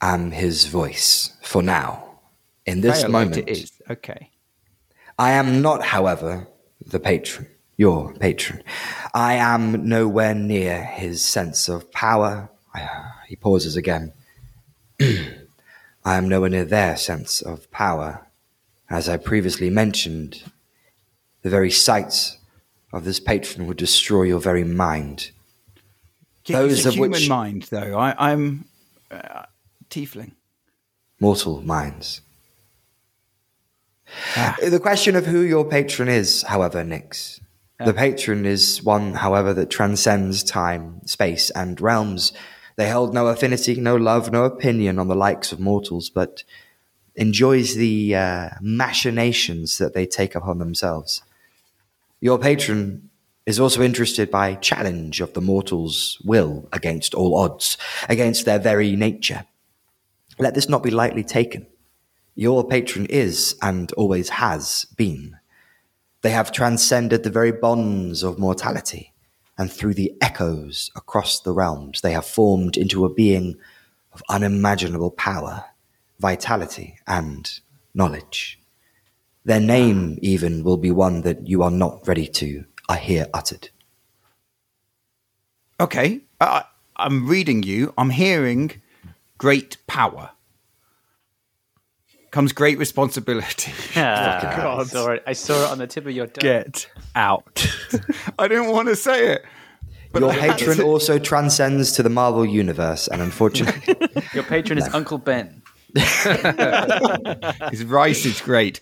am his voice for now, in this Faolite moment. It is. Okay. I am not, however, the patron, your patron. I am nowhere near his sense of power. He pauses again. I am nowhere near their sense of power. As I previously mentioned, the very sight of this patron would destroy your very mind. Yeah, Those it's a of human which mind, though. I, I'm... Uh, tiefling. Mortal minds. Ah. The question of who your patron is, however, Nyx. Ah. The patron is one, however, that transcends time, space, and realms. They hold no affinity, no love, no opinion on the likes of mortals, but enjoys the uh, machinations that they take upon themselves. Your patron is also interested by challenge of the mortal's will against all odds, against their very nature. Let this not be lightly taken. Your patron is, and always has been, They have transcended the very bonds of mortality, and through the echoes across the realms, they have formed into a being of unimaginable power, vitality, and knowledge. Their name, even, will be one that you are not ready to I hear uttered. Okay, I, I'm reading you. I'm hearing great power. Comes great responsibility. Ah, God. I, saw it. I saw it on the tip of your tongue. Get out. I didn't want to say it. But your patron to... also transcends to the Marvel Universe, and unfortunately... your patron no. is Uncle Ben. His rice is great.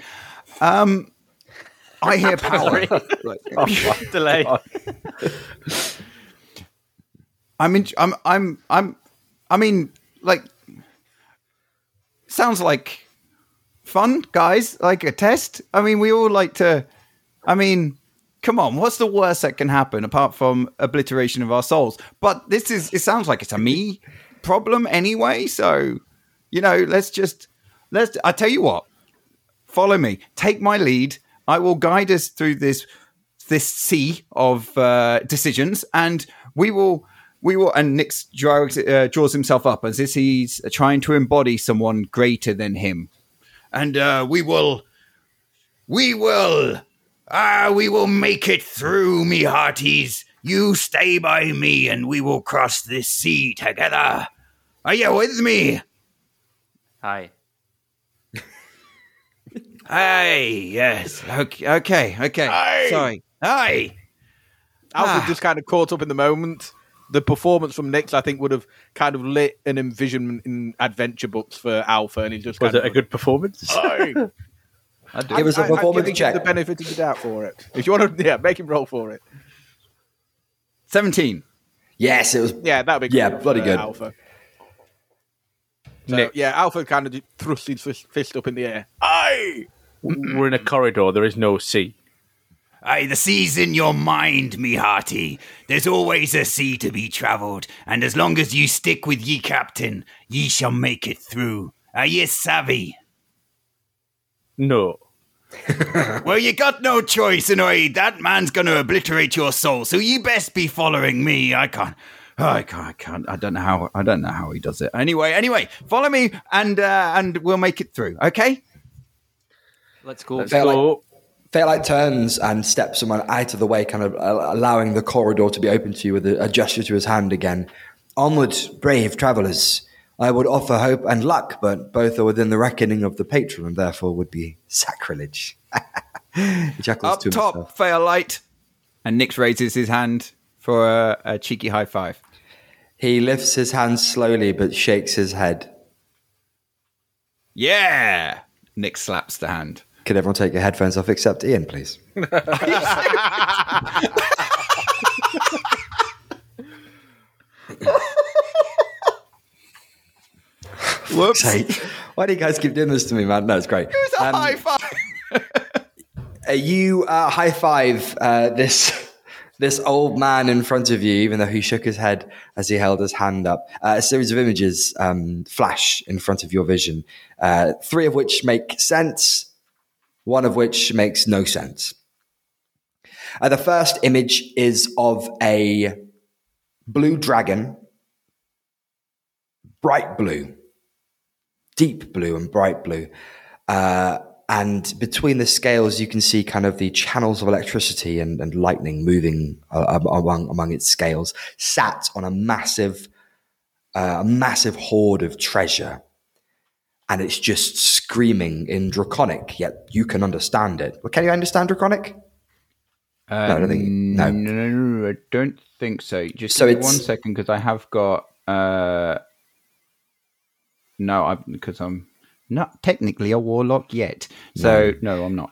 Um, I hear power. Right. Oh, delay. I'm, in, I'm, I'm, I'm, I mean, like, sounds like fun, guys, like a test. I mean, we all like to, I mean, come on, what's the worst that can happen apart from obliteration of our souls? But this is, it sounds like it's a me problem anyway. So, you know, let's just, let's, I tell you what, follow me, take my lead. I will guide us through this, this sea of uh, decisions, and we will, We will, and Nyx draws, uh, draws himself up as if he's trying to embody someone greater than him. And uh, we will, we will, ah, we will make it through, me hearties. You stay by me, and we will cross this sea together. Are you with me? Hi. Aye, yes. Okay, okay. okay. Aye. Sorry. Aye. Alfred ah. just kind of caught up in the moment. The performance from Nyx, I think, would have kind of lit an envisionment in adventure books for Alpha, and he just was it of, a good performance? Oh. It was a performance I, I check. The benefit of the doubt for it. If you want to, yeah, make him roll for it. Seventeen. Yes, it was. Yeah, that would be yeah, bloody good. Alpha. So, yeah, Alpha kind of thrust his fist up in the air. Aye. We're in a corridor. There is no sea. Aye, the sea's in your mind, me hearty. There's always a sea to be travelled, and as long as you stick with ye captain, ye shall make it through. Are ye savvy? No. Well, you got no choice, annoyed. That man's going to obliterate your soul, so you best be following me. I can't. Oh, I can't. I can't. I don't know how. I don't know how he does it. Anyway, anyway, follow me, and uh, and we'll make it through. Okay. Let's go. Let's go. Faolite turns and steps someone out of the way, kind of allowing the corridor to be open to you with a gesture to his hand again. Onward, brave travellers. I would offer hope and luck, but both are within the reckoning of the patron and therefore would be sacrilege. Up to top, Faolite. And Nyx raises his hand for a, a cheeky high five. He lifts his hand slowly but shakes his head. Yeah! Nyx slaps the hand. Could everyone take your headphones off except Ian, please? Whoops. Why do you guys keep doing this to me, man? No, it's great. It was a um, high five. You uh, high five uh, this this old man in front of you, even though he shook his head as he held his hand up. Uh, a series of images um, flash in front of your vision, uh, three of which make sense. One of which makes no sense. Uh, the first image is of a blue dragon, bright blue, deep blue and bright blue. Uh, and between the scales, you can see kind of the channels of electricity and, and lightning moving uh, among, among its scales, sat on a massive, uh, a massive hoard of treasure. And it's just screaming in Draconic, yet you can understand it. Well, can you understand Draconic? Um, no, I don't think... No. No, no, I don't think so. Just so give me one second, because I have got... Uh, no, because I'm not technically a warlock yet. So, no, no I'm not.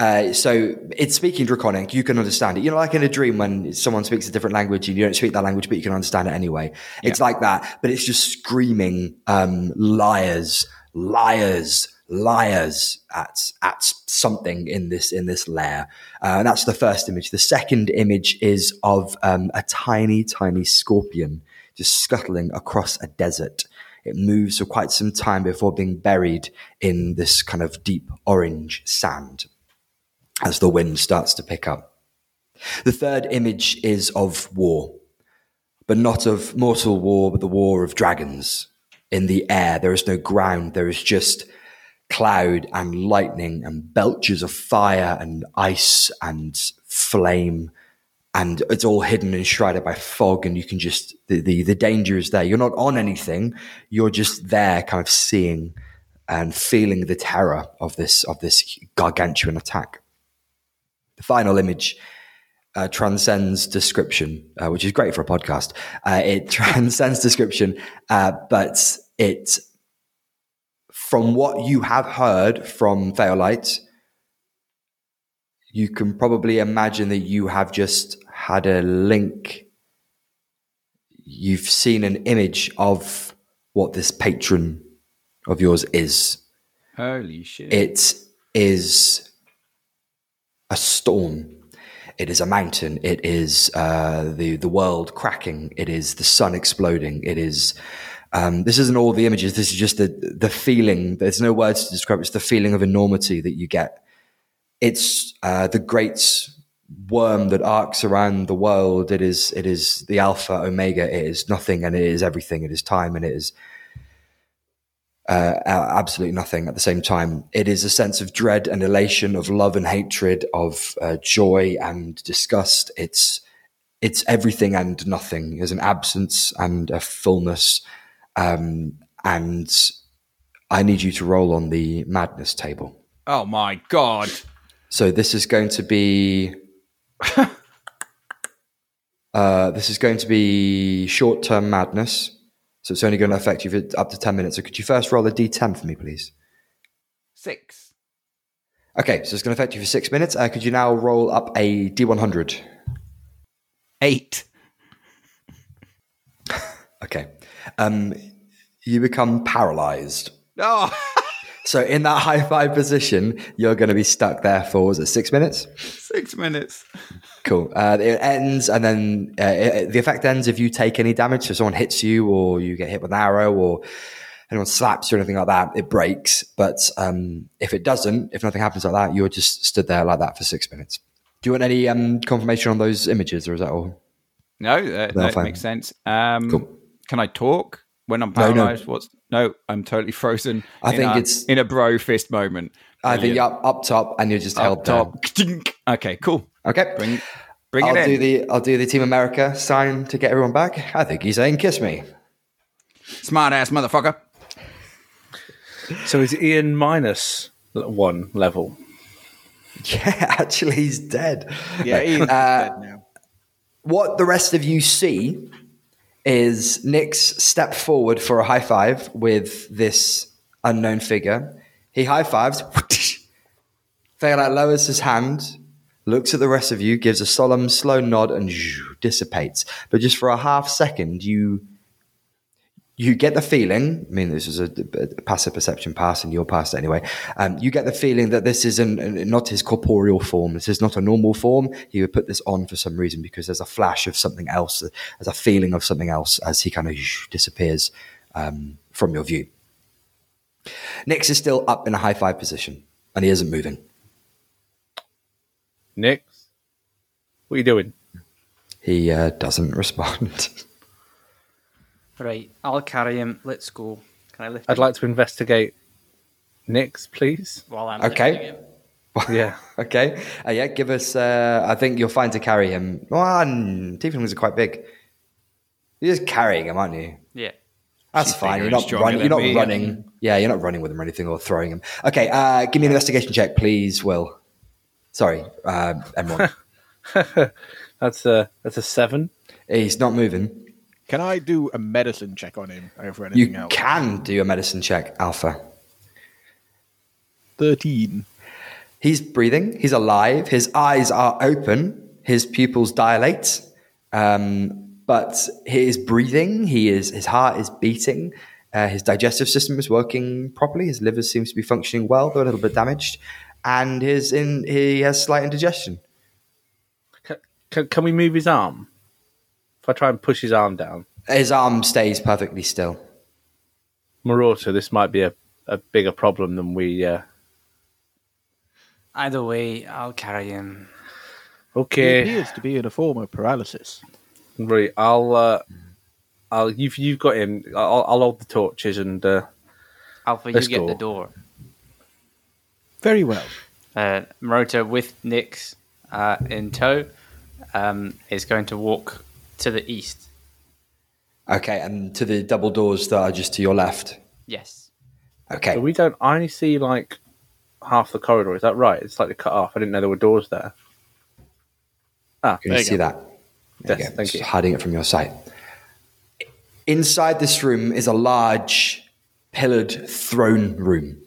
Uh, so, it's speaking Draconic. You can understand it. You know, like in a dream when someone speaks a different language and you don't speak that language, but you can understand it anyway. Yeah. It's like that, but it's just screaming um, liars... liars, liars at at something in this in this lair. Uh, and that's the first image. The second image is of um, a tiny, tiny scorpion just scuttling across a desert. It moves for quite some time before being buried in this kind of deep orange sand. as the wind starts to pick up. The third image is of war, but not of mortal war, but the war of dragons. In the air, there is no ground, there is just cloud and lightning and belches of fire and ice and flame, and it's all hidden and shrouded by fog, and you can just, the, the, the danger is there. You're not on anything, you're just there kind of seeing and feeling the terror of this, of this gargantuan attack. The final image Uh, transcends description, uh, which is great for a podcast. Uh, it transcends description, uh, but it, from what you have heard from Faolite, you can probably imagine that you have just had a link. You've seen an image of what this patron of yours is. Holy shit. It is a storm. It is a mountain. It is uh, the the world cracking. It is the sun exploding. It is. Um, this isn't all the images. This is just the the feeling. There's no words to describe. It's the feeling of enormity that you get. It's uh, the great worm that arcs around the world. It is. It is the Alpha Omega. It is nothing, and it is everything. It is time, and it is uh, absolutely nothing at the same time. It is a sense of dread and elation, of love and hatred, of uh, joy and disgust. It's it's everything and nothing. There's an absence and a fullness. Um, and I need you to roll on the madness table. Oh my God. So this is going to be... uh, this is going to be short-term madness. So it's only going to affect you for up to ten minutes. So could you first roll a D ten for me, please? Six. Okay, so it's going to affect you for six minutes. Uh, could you now roll up a D one hundred? Eight. Okay. Um, you become paralyzed. Oh. So in that high five position, you're going to be stuck there for, was it six minutes? Six minutes. Cool. Uh, it ends, and then uh, it, the effect ends if you take any damage. So if someone hits you, or you get hit with an arrow, or anyone slaps you or anything like that, it breaks. But um, if it doesn't, if nothing happens like that, you're just stood there like that for six minutes. Do you want any um, confirmation on those images, or is that all? No, that, that makes sense. Um, cool. Can I talk? When I'm paralyzed, no, no. what's no? I'm totally frozen. I think a, it's in a bro fist moment. Brilliant. I think up up top, and you're just up held top. Down. Okay, cool. Okay, bring, bring it I'll in. Do the, I'll do the Team America sign to get everyone back. I think he's saying "kiss me," smart ass motherfucker. So is Ian minus one level? Yeah, actually, he's dead. Yeah, Ian's uh, dead now. What the rest of you see is Nyx stepped forward for a high five with this unknown figure. He high fives. Faolite lowers his hand, looks at the rest of you, gives a solemn, slow nod, and shoo, dissipates. But just for a half second, you you get the feeling. I mean, this is a, a passive perception pass, and you're past it anyway. Um, you get the feeling that this is an, an, not his corporeal form. This is not a normal form. He would put this on for some reason, because there's a flash of something else, there's a feeling of something else as he kind of disappears um, from your view. Nyx is still up in a high five position, and he isn't moving. Nyx, what are you doing? He uh, doesn't respond. Right, I'll carry him. Let's go. Can I lift I'd him? like to investigate Nyx, please. While I'm okay. Him. Yeah. Okay. Uh, yeah, give us... Uh, I think you're fine to carry him. One. Teeth wings are quite big. You're just carrying him, aren't you? Yeah. That's She's fine. You're not, run- you're not me, running. I mean. Yeah, you're not running with him or anything, or throwing him. Okay, uh, give me an investigation check, please, Will. Sorry, uh, Emron. that's, a, that's a seven. He's not moving. Can I do a medicine check on him over anything else? You can do a medicine check, Alpha. thirteen. He's breathing. He's alive. His eyes are open. His pupils dilate. Um, but he is breathing. He is. His heart is beating. Uh, his digestive system is working properly. His liver seems to be functioning well, though a little bit damaged. And his in. He has slight indigestion. Can, can, can we move his arm? I try and push his arm down. His arm stays perfectly still. Marota, this might be a, a bigger problem than we... Uh, Either way, I'll carry him. Okay. He appears to be in a form of paralysis. Right, I'll. Uh, I'll. You've you've got him. I'll, I'll hold the torches and. Uh, Alpha, you get go. the door. Very well. Uh, Marota with Nyx uh, in tow um, is going to walk to the east. Okay, and to the double doors that are just to your left. Yes. Okay. So we don't. I only see like half the corridor. Is that right? It's like they cut off. I didn't know there were doors there. Ah, can you see go. that? There yes, you thank just you. Hiding it from your sight. Inside this room is a large pillared throne room.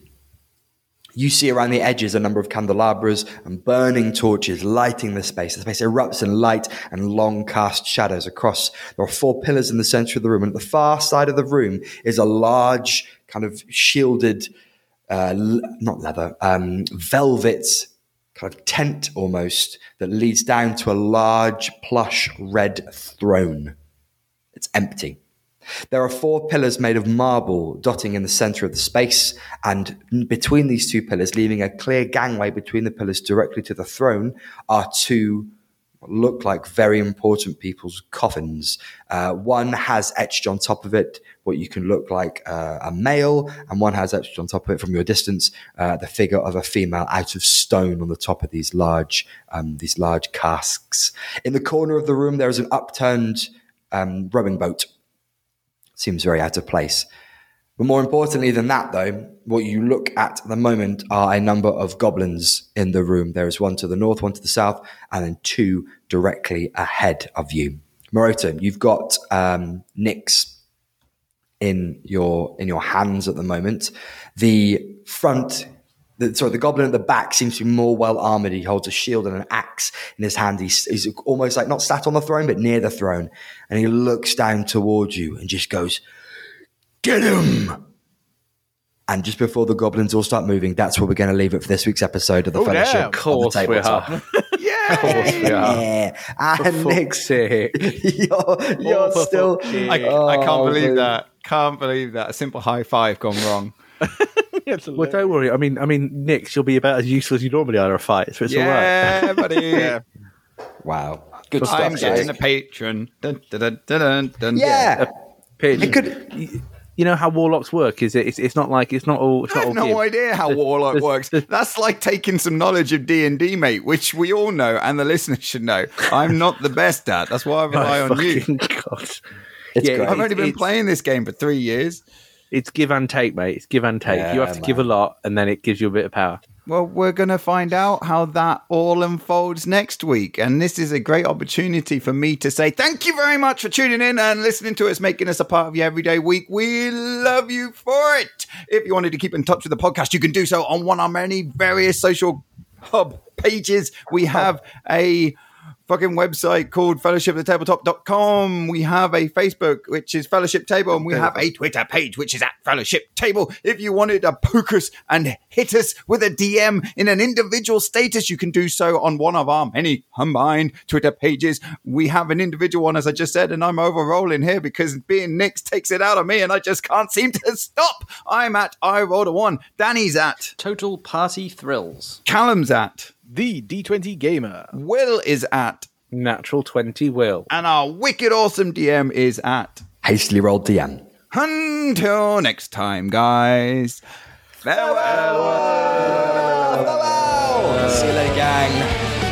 You see around the edges a number of candelabras and burning torches lighting the space. The space erupts in light and long cast shadows across. There are four pillars in the center of the room, and at the far side of the room is a large kind of shielded, uh, not leather, um, velvet kind of tent almost that leads down to a large plush red throne. It's empty. There are four pillars made of marble dotting in the center of the space, and between these two pillars, leaving a clear gangway between the pillars directly to the throne, are two what look like very important people's coffins. Uh, one has etched on top of it what you can look like uh, a male, and one has etched on top of it from your distance uh, the figure of a female out of stone on the top of these large, um, these large casks. In the corner of the room, there is an upturned um, rowing boat. Seems very out of place. But more importantly than that, though, what you look at at the moment are a number of goblins in the room. There is one to the north, one to the south, and then two directly ahead of you. Marota, you've got um, Nyx in your in your hands at the moment. The front, the, sorry, the goblin at the back seems to be more well-armored. He holds a shield and an axe in his hand. He's, he's almost like not sat on the throne, but near the throne. And he looks down towards you and just goes, "Get him!" And just before the goblins all start moving, that's where we're going to leave it for this week's episode of the oh, Fellowship yeah, of course on the Tabletop. We are. Yay! Of course we are. Yeah. And Nick's here. You're, you're oh, still... I, oh, I can't believe dude. that. Can't believe that. A simple high five gone wrong. Well, don't worry. I mean, I mean, Nyx, you'll be about as useful as you normally are in a fight, so it's yeah, all right. Buddy. Yeah, buddy. Wow. Good stuff. I'm getting a patron. Dun, dun, dun, dun, dun. Yeah. A patron. It could... You, you know how warlocks work? Is it? It's, it's not like it's not all. It's I not have all no geared. idea how the, warlock the, works. The, That's like taking some knowledge of D and D, mate, which we all know, and the listeners should know. I'm not the best at. That's why I rely oh, on you. God. Yeah, I've only been it's, playing this game for three years. It's give and take, mate. It's give and take. Yeah, you have to man. give a lot, and then it gives you a bit of power. Well, we're going to find out how that all unfolds next week. And this is a great opportunity for me to say thank you very much for tuning in and listening to us, making us a part of your everyday week. We love you for it. If you wanted to keep in touch with the podcast, you can do so on one of our many various social hub pages. We have a... fucking website called fellowship of the tabletop dot com. We have a Facebook, which is Fellowship Table, and we have a Twitter page, which is at Fellowship Table. If you wanted to poke us and hit us with a D M in an individual status, you can do so on one of our many combined Twitter pages. We have an individual one, as I just said, and I'm overrolling here because being Nyx takes it out of me, and I just can't seem to stop. I'm at I rolled a one. Danny's at Total Party Thrills. Callum's at The D twenty Gamer. Will is at Natural twenty Will. And our wicked awesome D M is at Hastily Rolled D M. Until next time, guys. Farewell. Farewell. Farewell. Farewell. Farewell. See you later, gang.